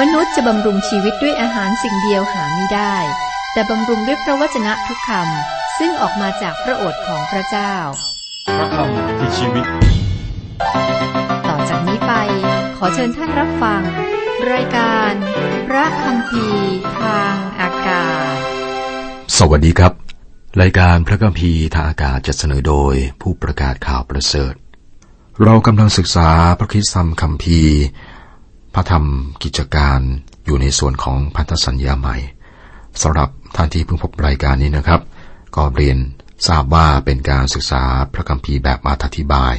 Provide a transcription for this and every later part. มนุษย์จะบำรุงชีวิตด้วยอาหารสิ่งเดียวหาไม่ได้แต่บำรุงด้วยพระวจนะทุกคำซึ่งออกมาจากพระโอษฐ์ของพระเจ้าพระคำคือชีวิตต่อจากนี้ไปขอเชิญท่านรับฟังรายการพระคัมภีร์ทางอากาศสวัสดีครับรายการพระคัมภีร์ทางอากาศจัดเสนอโดยผู้ประกาศข่าวประเสริฐเรากำลังศึกษาพระคริสตธรรมคัมภีร์พระธรรมกิจการอยู่ในส่วนของพันธสัญญาใหม่สำหรับท่านที่เพิ่งพบรายการนี้นะครับก็เรียนทราบว่าเป็นการศึกษาพระคัมภีร์แบบอธิบาย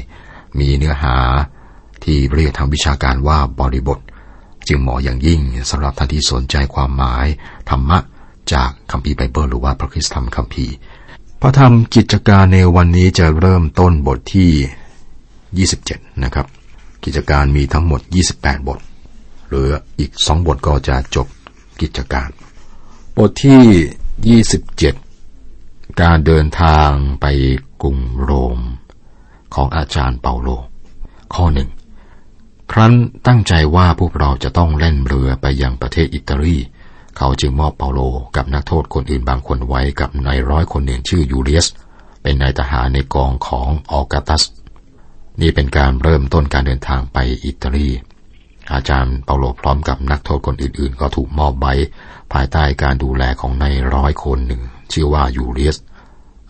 มีเนื้อหาที่เรียกทางวิชาการว่าบริบทจึงเหมาะอย่างยิ่งสำหรับท่านที่สนใจความหมายธรรมะจากคัมภีร์ไบเบิลหรือว่าพระคริสตธรรมคัมภีร์พระธรรมกิจการในวันนี้จะเริ่มต้นบทที่27นะครับกิจการมีทั้งหมด28บทเหลืออีก2บทก็จะจบกิจการบทที่27การเดินทางไปกรุงโรมของอาจารย์เปาโลข้อ1ครั้นตั้งใจว่าพวกเราจะต้องแล่นเรือไปยังประเทศอิตาลีเขาจึงมอบเปาโลกับนักโทษคนอื่นบางคนไว้กับนายร้อยคนหนึ่งชื่อยูเลียสเป็นนายทหารในกองของออกัสตัสนี่เป็นการเริ่มต้นการเดินทางไปอิตาลีอาจารย์เปาโลพร้อมกับนักโทษคนอื่นๆก็ถูกมอบไว้ภายใต้การดูแลของนายร้อยคนหนึ่งชื่อว่ายูเลียส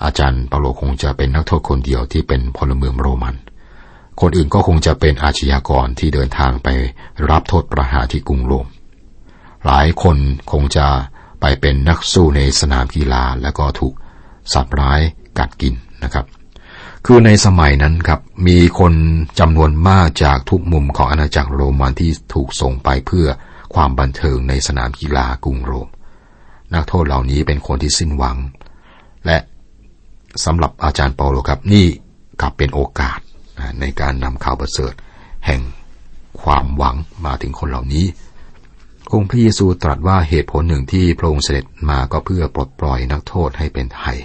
อาจารย์เปาโลคงจะเป็นนักโทษคนเดียวที่เป็นพลเมืองโรมันคนอื่นก็คงจะเป็นอาชญากรที่เดินทางไปรับโทษประหารที่กรุงโรมหลายคนคงจะไปเป็นนักสู้ในสนามกีฬาแล้วก็ถูกสัตว์ร้ายกัดกินนะครับคือในสมัยนั้นครับมีคนจำนวนมากจากทุกมุมของอาณาจักรโรมันที่ถูกส่งไปเพื่อความบันเทิงในสนามกีฬากรุงโรมนักโทษเหล่านี้เป็นคนที่สิ้นหวังและสำหรับอาจารย์เปาโลครับนี่กลับเป็นโอกาสในการนำข่าวประเสริฐแห่งความหวังมาถึงคนเหล่านี้องค์พระเยซูตรัสว่าเหตุผลหนึ่งที่พระองค์เสด็จมาก็เพื่อปลดปล่อยนักโทษให้เป็นไทย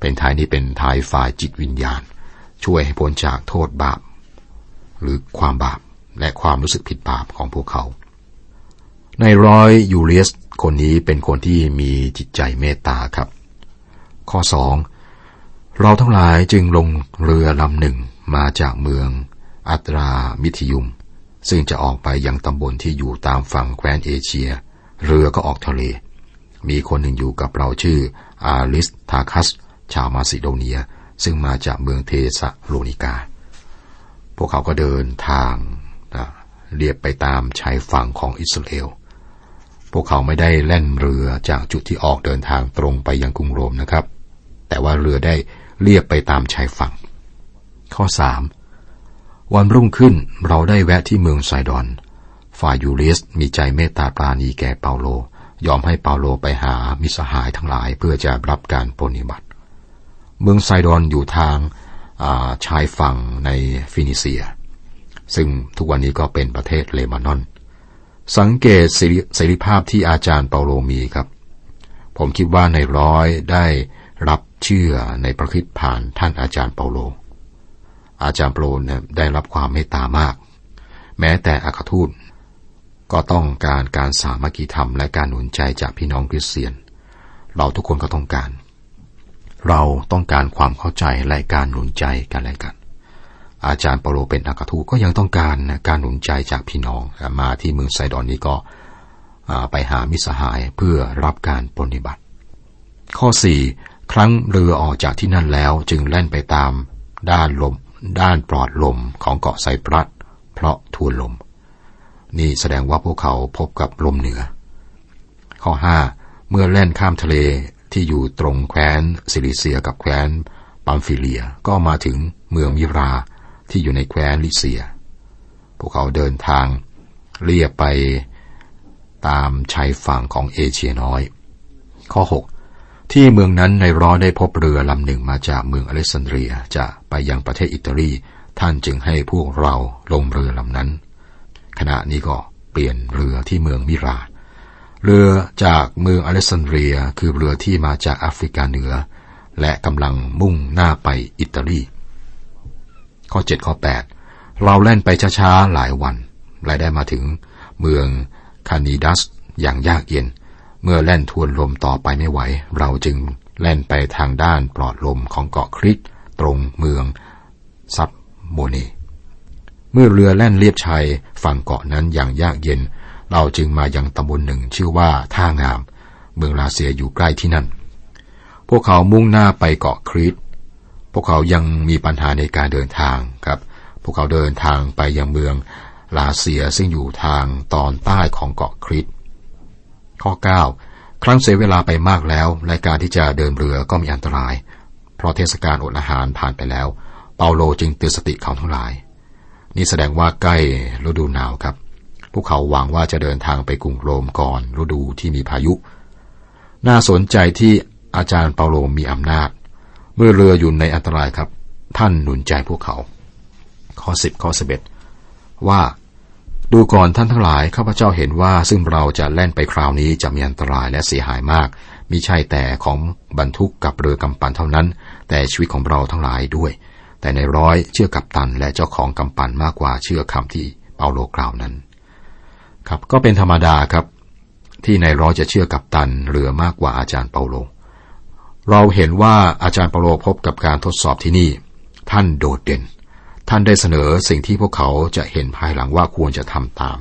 เป็นไทยนี่เป็นไทยฝ่ายจิตวิญญาณช่วยให้พ้นจากโทษบาปหรือความบาปและความรู้สึกผิดบาปของพวกเขาในร้อยยูเลียสคนนี้เป็นคนที่มีจิตใจเมตตาครับข้อ2เราทั้งหลายจึงลงเรือลำหนึ่งมาจากเมืองอัตรามิทิยุมซึ่งจะออกไปยังตำบลที่อยู่ตามฝั่งแคว้นเอเชียเรือก็ออกทะเลมีคนหนึ่งอยู่กับเราชื่ออาริสทาคัสชาวมาซิโดเนียซึ่งมาจากเมืองเทสะโลนิกาพวกเขาก็เดินทางเลียบไปตามชายฝั่งของอิสราเอลพวกเขาไม่ได้แล่นเรือจากจุดที่ออกเดินทางตรงไปยังกรุงโรมนะครับแต่ว่าเรือได้เลียบไปตามชายฝั่งข้อ3วันรุ่งขึ้นเราได้แวะที่เมืองไซดอนฝ่ายยูเลียสมีใจเมตตาปราณีแก่เปาโลยอมให้เปาโลไปหามิตรสหายทั้งหลายเพื่อจะรับการปรนนิบัติเมืองไซดอนอยู่ทางชายฝั่งในฟินิเซียซึ่งทุกวันนี้ก็เป็นประเทศเลบานอนสังเกตเสรีภาพที่อาจารย์เปาโลมีครับผมคิดว่าในร้อยได้รับเชื่อในพระคริสต์ผ่านท่านอาจารย์เปาโลได้รับความเมตตามากแม้แต่อัครทูตก็ต้องการการสามัคคีธรรมและการหนุนใจจากพี่น้องคริสเตียนเราทุกคนก็ต้องการเราต้องการความเข้าใจและการหนุนใจกันและกันอาจารย์เปาโลเป็นอัครทูตก็ยังต้องการการหนุนใจจากพี่น้องมาที่เมืองไซดอนนี้ก็ไปหามิตรสหายเพื่อรับการปรนนิบัติข้อ4ครั้งเรือออกจากที่นั่นแล้วจึงแล่นไปตามด้านปลอดลมของเกาะไซปรัสเพราะทวนลมนี่แสดงว่าพวกเขาพบกับลมเหนือข้อ5เมื่อแล่นข้ามทะเลที่อยู่ตรงแคว้นซิลิเซียกับแคว้นปัมฟิเลียก็มาถึงเมืองมิราที่อยู่ในแคว้นลิเซียพวกเขาเดินทางเลียบไปตามชายฝั่งของเอเชียน้อยข้อ6ที่เมืองนั้นในร้อยได้พบเรือลำหนึ่งมาจากเมืองอเล็กซานเดรียจะไปยังประเทศอิตาลีท่านจึงให้พวกเราลงเรือลำนั้นขณะนี้ก็เปลี่ยนเรือที่เมืองมิราเรือจากเมืองอเล็กซานเดรียคือเรือที่มาจากแอฟริกาเหนือและกำลังมุ่งหน้าไปอิตาลีข้อ7ข้อ8เราแล่นไปช้าๆหลายวันและได้มาถึงเมือง คานีดัสอย่างยากเย็นเมื่อแล่นทวนลมต่อไปไม่ไหวเราจึงแล่นไปทางด้านปลอดลมของเกาะคริตตรงเมืองซับโมเนเมื่อเรือแล่นเลียบชายฝั่งเกาะนั้นอย่างยากเย็นเราจึงมายังตำบลหนึ่งชื่อว่าท่างามเมืองลาเซียอยู่ใกล้ที่นั่นพวกเขามุ่งหน้าไปเกาะคริตพวกเขายังมีปัญหาในการเดินทางครับพวกเขาเดินทางไปยังเมืองลาเซียซึ่งอยู่ทางตอนใต้ของเกาะคริตข้อ9ครั้งเสียเวลาไปมากแล้วและการที่จะเดินเรือก็มีอันตรายเพราะเทศกาลอดอาหารผ่านไปแล้วเปาโลจึงเตือนสติเขาทั้งหลายนี่แสดงว่าใกล้ฤดูหนาวครับพวกเขาหวังว่าจะเดินทางไปกรุงโรมก่อนฤดูที่มีพายุน่าสนใจที่อาจารย์เปาโลมีอำนาจเมื่อเรืออยู่ในอันตรายครับท่านหนุนใจพวกเขาข้อ10ข้อ11ว่าดูก่อนท่านทั้งหลายข้าพเจ้าเห็นว่าซึ่งเราจะแล่นไปคราวนี้จะมีอันตรายและเสียหายมากมิใช่แต่ของบรรทุกกับเรือกำปั่นเท่านั้นแต่ชีวิตของเราทั้งหลายด้วยแต่ในร้อยเชื่อกัปตันและเจ้าของกำปั่นมากกว่าเชื่อคำที่เปาโลกล่าวนั้นครับก็เป็นธรรมดาครับที่ในร้อยจะเชื่อกัปตันเรือมากกว่าอาจารย์เปาโลเราเห็นว่าอาจารย์เปาโลพบกับการทดสอบที่นี่ท่านโดดเด่นท่านได้เสนอสิ่งที่พวกเขาจะเห็นภายหลังว่าควรจะทำตาม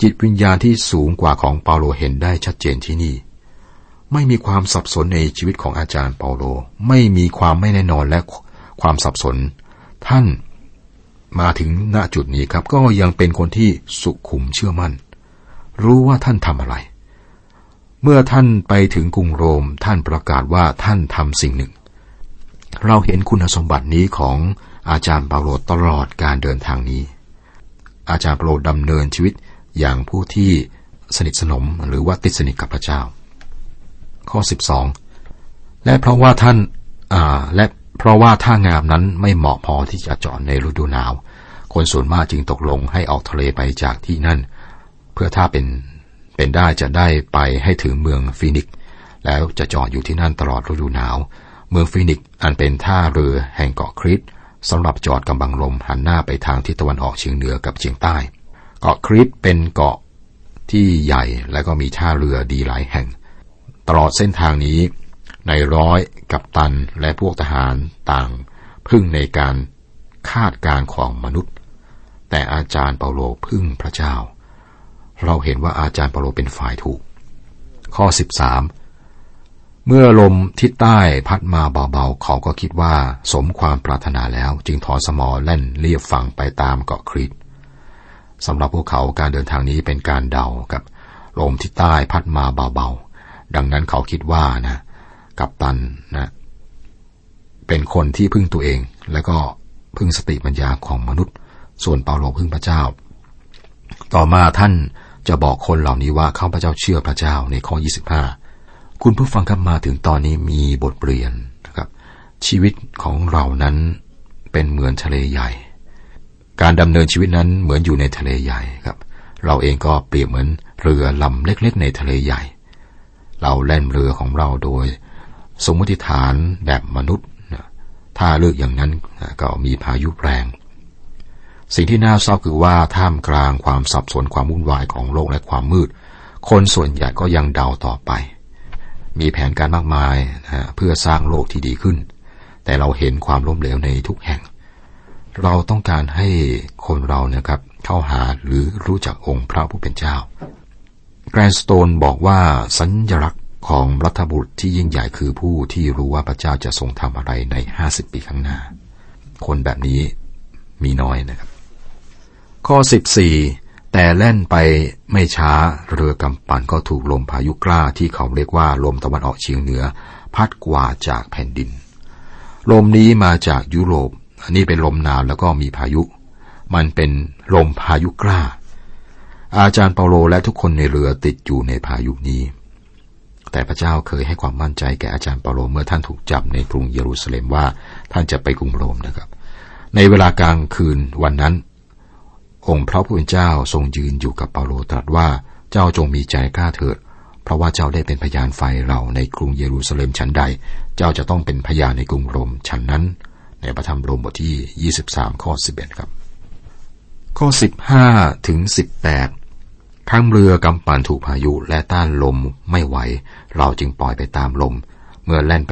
จิตวิญญาณที่สูงกว่าของเปาโลเห็นได้ชัดเจนที่นี่ไม่มีความสับสนในชีวิตของอาจารย์เปาโลไม่มีความไม่แน่นอนและความสับสนท่านมาถึงณจุดนี้ครับก็ยังเป็นคนที่สุขุมเชื่อมั่นรู้ว่าท่านทำอะไรเมื่อท่านไปถึงกรุงโรมท่านประกาศว่าท่านทำสิ่งหนึ่งเราเห็นคุณสมบัตินี้ของอาจารย์เปาโลตลอดการเดินทางนี้อาจารย์เปาโลดำเนินชีวิตอย่างผู้ที่สนิทสนมหรือว่าติดสนิทกับพระเจ้าข้อ12และเพราะว่าท่างามนั้นไม่เหมาะพอที่จะจอดในฤดูหนาวคนส่วนมากจึงตกลงให้ออกทะเลไปจากที่นั่นเพื่อถ้าเป็นได้จะได้ไปให้ถึงเมืองฟีนิกซ์แล้วจะจอดอยู่ที่นั่นตลอดฤดูหนาวเมืองฟีนิกซ์อันเป็นท่าเรือแห่งเกาะคริตสำหรับจอดกำบังลมหันหน้าไปทางทิศตะวันออกเฉียงเหนือกับเฉียงใต้เกาะคริตเป็นเกาะที่ใหญ่และก็มีท่าเรือดีหลายแห่งตลอดเส้นทางนี้ในร้อยกัปตันและพวกทหารต่างพึ่งในการคาดการณ์ของมนุษย์แต่อาจารย์เปาโลพึ่งพระเจ้าเราเห็นว่าอาจารย์เปาโลเป็นฝ่ายถูกข้อ13เมื่อลมทิศใต้พัดมาเบาๆเขาก็คิดว่าสมความปรารถนาแล้วจึงถอนสมอแล่นเลียบฝั่งไปตามเกาะคริตสำหรับพวกเขาการเดินทางนี้เป็นการเดากับลมทิศใต้พัดมาเบาๆดังนั้นเขาคิดว่านะกัปตันนะเป็นคนที่พึ่งตัวเองแล้วก็พึ่งสติปัญญาของมนุษย์ส่วนเปาโลพึ่งพระเจ้าต่อมาท่านจะบอกคนเหล่านี้ว่าข้าพเจ้าเชื่อพระเจ้าในข้อ25คุณผู้ฟังครับมาถึงตอนนี้มีบทเรียนนะครับชีวิตของเรานั้นเป็นเหมือนทะเลใหญ่การดำเนินชีวิตนั้นเหมือนอยู่ในทะเลใหญ่ครับเราเองก็เปรียบเหมือนเรือลำเล็กๆในทะเลใหญ่เราแล่นเรือของเราโดยสมมติฐานแบบมนุษย์ถ้าเลือกอย่างนั้นก็มีพายุแรงสิ่งที่น่าเศร้าคือว่าท่ามกลางความสับสนความวุ่นวายของโลกและความมืดคนส่วนใหญ่ก็ยังเดาต่อไปมีแผนการมากมายเพื่อสร้างโลกที่ดีขึ้นแต่เราเห็นความล้มเหลวในทุกแห่งเราต้องการให้คนเรานะครับเข้าหาหรือรู้จักองค์พระผู้เป็นเจ้าแกรนสโตนบอกว่าสัญลักษณ์ของรัฐบุรุษที่ยิ่งใหญ่คือผู้ที่รู้ว่าพระเจ้าจะทรงทำอะไรใน50ปีข้างหน้าคนแบบนี้มีน้อยนะครับข้อ14แต่แล่นไปไม่ช้าเรือกำปั่นก็ถูกลมพายุกล้าที่เขาเรียกว่าลมตะวันออกเฉียงเหนือพัดกว่าจากแผ่นดินลมนี้มาจากยุโรปอันนี้เป็นลมหนาวแล้วก็มีพายุมันเป็นลมพายุกล้าอาจารย์เปาโลและทุกคนในเรือติดอยู่ในพายุนี้แต่พระเจ้าเคยให้ความมั่นใจแก่อาจารย์เปาโลเมื่อท่านถูกจับในกรุงเยรูซาเล็มว่าท่านจะไปกรุงโรมนะครับในเวลากลางคืนวันนั้นองค์พระผู้เป็นเจ้าทรงยืนอยู่กับเปาโลตรัสว่าเจ้าจงมีใจกล้าเถิดเพราะว่าเจ้าได้เป็นพยานฝ่ายเราในกรุงเยรูซาเล็มชั้นใดเจ้าจะต้องเป็นพยานในกรุงโรมชั้นนั้นในพระธรรมโรมบทที่23ข้อ11ครับข้อ15ถึง18 ทั้งเรือกำปั่นถูกพายุและต้านลมไม่ไหวเราจึงปล่อยไปตามลมเมื่อแล่นไ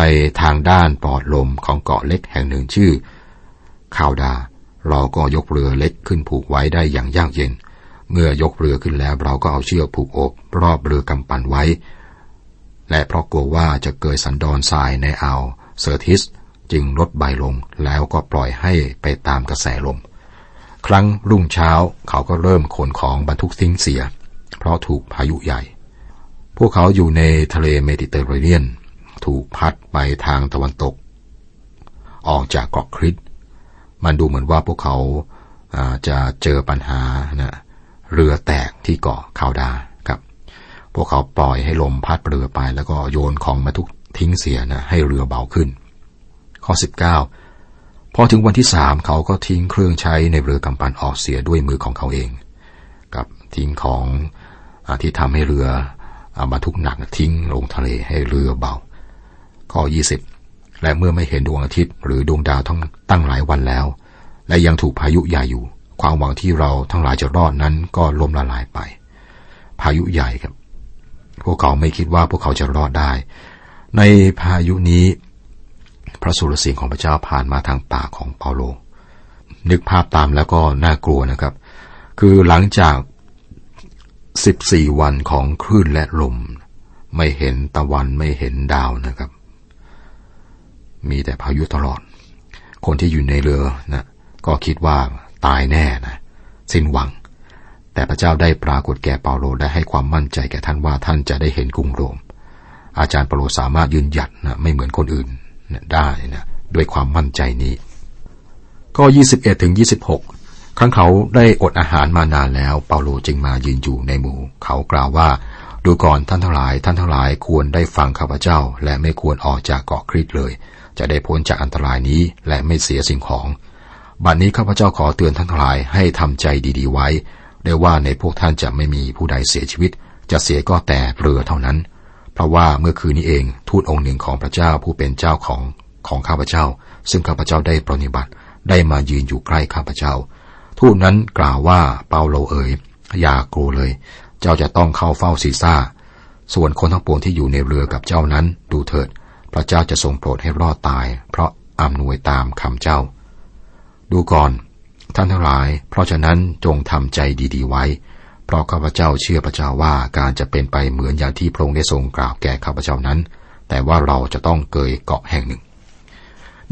ปทางด้านปอดลมของเกาะเล็กแห่งหนึ่งชื่อคาวดาเราก็ยกเรือเล็กขึ้นผูกไว้ได้อย่างยากเย็นเมื่อยกเรือขึ้นแล้วเราก็เอาเชือกผูกโอบรอบเรือกำปั่นไว้และเพราะกลัวว่าจะเกิดสันดอนทรายในอ่าวเซอร์ทิสจึงลดใบลงแล้วก็ปล่อยให้ไปตามกระแสลมครั้งรุ่งเช้าเขาก็เริ่มขนของบรรทุกทิ้งเสียเพราะถูกพายุใหญ่พวกเขาอยู่ในทะเลเมดิเตอร์เรเนียนถูกพัดไปทางตะวันตกออกจากเกาะคริตมันดูเหมือนว่าพวกเขาจะเจอปัญหานะเรือแตกที่เกาะคาวดาครับพวกเขาปล่อยให้ลมพัดเรือไปแล้วก็โยนของบรรทุกทิ้งเสียนะให้เรือเบาขึ้นข้อ19พอถึงวันที่3เขาก็ทิ้งเครื่องใช้ในเรือกำปั่นออกเสียด้วยมือของเขาเองกับทิ้งของที่ทำให้เรือบรรทุกหนักทิ้งลงทะเลให้เรือเบาข้อ20และเมื่อไม่เห็นดวงอาทิตย์หรือดวงดาวตั้งหลายวันแล้วและยังถูกพายุใหญ่อยู่ความหวังที่เราทั้งหลายจะรอดนั้นก็ล่มละลายไปพายุใหญ่ครับพวกเขาไม่คิดว่าพวกเขาจะรอดได้ในพายุนี้พระสุรเสียงของพระเจ้าผ่านมาทางปากของเปาโลนึกภาพตามแล้วก็น่ากลัวนะครับคือหลังจาก14 วันของคลื่นและลมไม่เห็นตะวันไม่เห็นดาวนะครับมีแต่พายุตลอดคนที่อยู่ในเรือนะก็คิดว่าตายแน่นะสิ้นหวังแต่พระเจ้าได้ปรากฏแก่เปาโลได้ให้ความมั่นใจแก่ท่านว่าท่านจะได้เห็นกรุงโรมอาจารย์เปาโลสามารถยืนหยัดนะไม่เหมือนคนอื่นนะได้นะด้วยความมั่นใจนี้ก็21-26ครั้งเขาได้อดอาหารมานานแล้วเปาโลจึงมายืนอยู่ในหมู่เขากล่าวว่าดูก่อนท่านทั้งหลายควรได้ฟังข้าพเจ้าและไม่ควรออกจากเกาะคริตเลยจะได้พ้นจากอันตรายนี้และไม่เสียสิ่งของบัดนี้ข้าพเจ้าขอเตือนท่านทั้งหลายให้ทำใจดีๆไว้ได้ว่าในพวกท่านจะไม่มีผู้ใดเสียชีวิตจะเสียก็แต่เรือเท่านั้นเพราะว่าเมื่อคืนนี้เองทูตองค์หนึ่งของพระเจ้าผู้เป็นเจ้าของข้าพเจ้าซึ่งข้าพเจ้าได้ปรนนิบัติได้มายืนอยู่ใกล้ข้าพเจ้าทูตนั้นกล่าวว่าเปาโลเอ๋ยอย่ากลัวเลยเจ้าจะต้องเข้าเฝ้าซีซ่าส่วนคนทั้งปวงที่อยู่ในเรือกับเจ้านั้นดูเถิดพระเจ้าจะทรงโปรดให้รอดตายเพราะอำนวยตามคำเจ้าดูก่อนท่านทั้งหลายเพราะฉะนั้นจงทำใจดีๆไว้เพราะข้าพเจ้าเชื่อพระเจ้าว่าการจะเป็นไปเหมือนอย่างที่พระองค์ได้ทรงกล่าวแก่ข้าพเจ้านั้นแต่ว่าเราจะต้องเกยเกาะแห่งหนึ่ง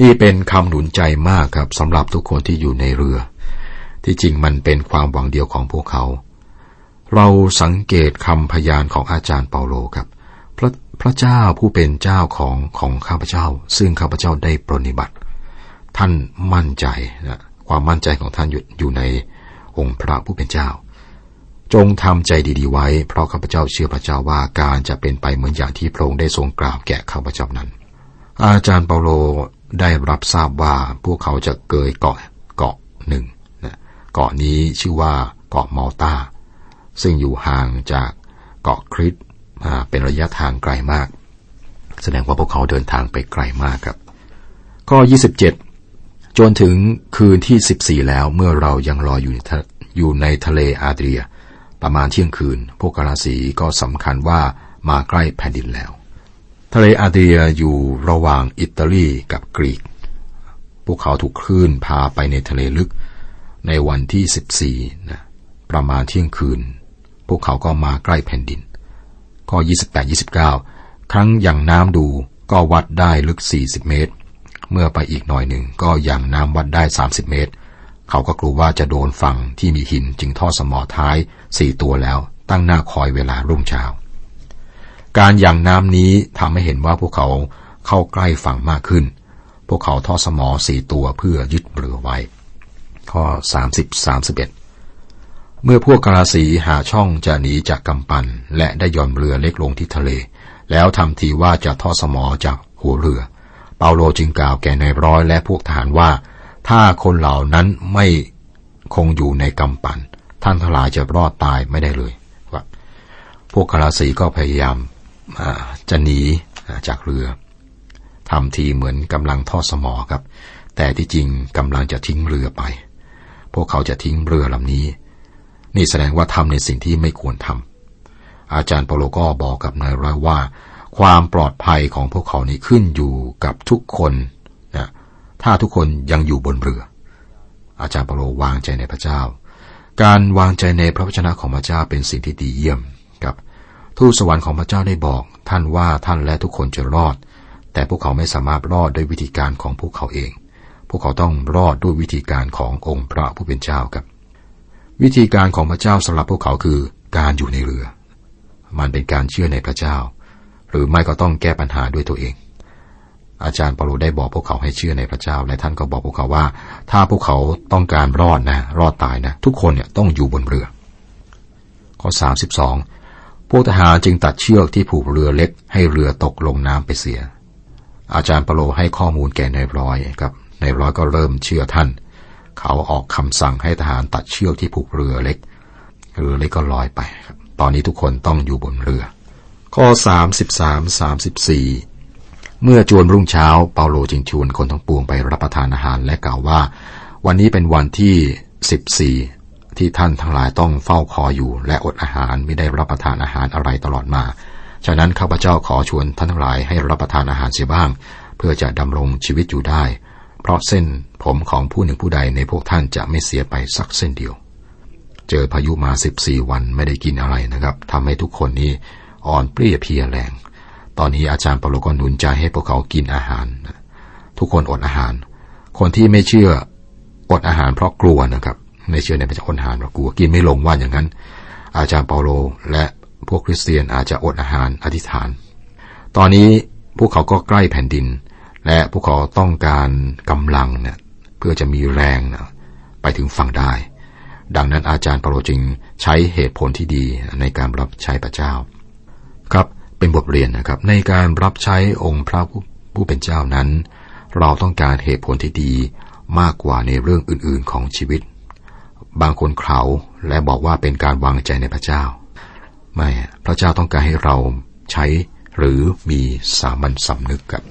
นี่เป็นคำหนุนใจมากครับสำหรับทุกคนที่อยู่ในเรือที่จริงมันเป็นความหวังเดียวของพวกเขาเราสังเกตคำพยานของอาจารย์เปาโลครับพระเจ้าผู้เป็นเจ้าของข้าพเจ้าซึ่งข้าพเจ้าได้ปรนนิบัติท่านมั่นใจนะความมั่นใจของท่านอยู่ในองค์พระผู้เป็นเจ้าจงทำใจดีๆไว้เพราะข้าพเจ้าเชื่อพระเจ้าว่าการจะเป็นไปเหมือนอย่างที่พระองค์ได้ทรงกล่าวแก่ข้าพเจ้านั้นอาจารย์เปาโลได้รับทราบว่าพวกเขาจะเกยเกาะหนึ่งนะเกาะนี้ชื่อว่าเกาะมอลตาซึ่งอยู่ห่างจากเกาะคริตเป็นระยะทางไกลมากแสดงว่าพวกเขาเดินทางไปไกลมากครับข้อ27จนถึงคืนที่14แล้วเมื่อเรายังลอยอยู่ในทะเลอาเดรียประมาณเที่ยงคืนพวกกาลาสีก็สำคัญว่ามาใกล้แผ่นดินแล้วทะเลอาเดรียอยู่ระหว่างอิตาลีกับกรีกพวกเขาถูกคลื่นพาไปในทะเลลึกในวันที่14นะประมาณเที่ยงคืนพวกเขาก็มาใกล้แผ่นดินข้อ 28-29 ครั้งอย่างน้ำดูก็วัดได้ลึก40เมตรเมื่อไปอีกหน่อยหนึ่งก็ยังน้ำวัดได้30เมตรเขาก็กลัวว่าจะโดนฝั่งที่มีหินจึงทอดสมอท้าย4ตัวแล้วตั้งหน้าคอยเวลารุ่งเช้าการยังน้ำนี้ทำให้เห็นว่าพวกเขาเข้าใกล้ฝั่งมากขึ้นพวกเขาทอดสมอ4ตัวเพื่อยึดเรือไว้ข้อ 30-31 เมื่อพวกกาลาสีหาช่องจะหนีจากกำปั่นและได้ย่อนเรือเล็กลงที่ทะเลแล้วทำทีว่าจะทอดสมอจากหัวเรือเปาโลจึงกล่าวแก่นายร้อยและพวกทหารว่าถ้าคนเหล่านั้นไม่คงอยู่ในกำปั่นท่านทั้งหลายจะรอดตายไม่ได้เลยครับพวกกาลาสีก็พยายามจะหนีจากเรือทำทีเหมือนกำลังทอดสมอครับแต่ที่จริงกำลังจะทิ้งเรือไปพวกเขาจะทิ้งเรือลำนี้ นี่แสดงว่าทำในสิ่งที่ไม่ควรทำอาจารย์เปาโลก็บอกกับนายร้อยว่าความปลอดภัยของพวกเขานี้ขึ้นอยู่กับทุกคนนะถ้าทุกคนยังอยู่บนเรืออาจารย์เปาโลวางใจในพระเจ้าการวางใจในพระวจนะของพระเจ้าเป็นสิ่งที่ดีเยี่ยมครับทูตสวรรค์ของพระเจ้าได้บอกท่านว่าท่านและทุกคนจะรอดแต่พวกเขาไม่สามารถรอดด้วยวิธีการของพวกเขาเองพวกเขาต้องรอดด้วยวิธีการขององค์พระผู้เป็นเจ้าครับวิธีการของพระเจ้าสำหรับพวกเขาคือการอยู่ในเรือมันเป็นการเชื่อในพระเจ้าหรือไม่ก็ต้องแก้ปัญหาด้วยตัวเองอาจารย์เปาโลได้บอกพวกเขาให้เชื่อในพระเจ้าและท่านก็บอกพวกเขาว่าถ้าพวกเขาต้องการรอดนะรอดตายนะทุกคนเนี่ยต้องอยู่บนเรือข้อ32พวกทหารจึงตัดเชือกที่ผูกเรือเล็กให้เรือตกลงน้ำไปเสียอาจารย์เปาโลให้ข้อมูลแก่นายร้อยครับนายร้อยก็เริ่มเชื่อท่านเขาออกคำสั่งให้ทหารตัดเชือกที่ผูกเรือเล็กเรือเล็กก็ลอยไปครับตอนนี้ทุกคนต้องอยู่บนเรือข้อ33-34เมื่อจวนรุ่งเช้าเปาโลจึงชวนคนทั้งปวงไปรับประทานอาหารและกล่าวว่าวันนี้เป็นวันที่14ที่ท่านทั้งหลายต้องเฝ้าคอยอยู่และอดอาหารไม่ได้รับประทานอาหารอะไรตลอดมาฉะนั้นข้าพเจ้าขอชวนท่านทั้งหลายให้รับประทานอาหารเสียบ้างเพื่อจะดำรงชีวิตอยู่ได้เพราะเส้นผมของผู้หนึ่งผู้ใดในพวกท่านจะไม่เสียไปสักเส้นเดียวเจอพายุมา14วันไม่ได้กินอะไรนะครับทำให้ทุกคนนี้อ่อนเปลี้ยเพลียแรงตอนนี้อาจารย์เปาโลก็หนุนใจให้พวกเขากินอาหารทุกคนอดอาหารคนที่ไม่เชื่ออดอาหารเพราะกลัวนะครับไม่เชื่อในพระเจ้าอดอาหารเพราะกลัวกินไม่ลงว่าอย่างนั้นอาจารย์เปาโลและพวกคริสเตียนอาจจะอดอาหารอธิษฐานตอนนี้พวกเขาก็ใกล้แผ่นดินและพวกเขาต้องการกำลังเนี่ยเพื่อจะมีแรงนะไปถึงฝั่งได้ดังนั้นอาจารย์เปาโลจึงใช้เหตุผลที่ดีในการรับใช้พระเจ้าครับเป็นบทเรียนนะครับในการรับใช้องค์พระผู้เป็นเจ้านั้นเราต้องการเหตุผลที่ดีมากกว่าในเรื่องอื่นๆของชีวิตบางคนเขาและบอกว่าเป็นการวางใจในพระเจ้าไม่พระเจ้าต้องการให้เราใช้หรือมีสามัญสำนึกครับ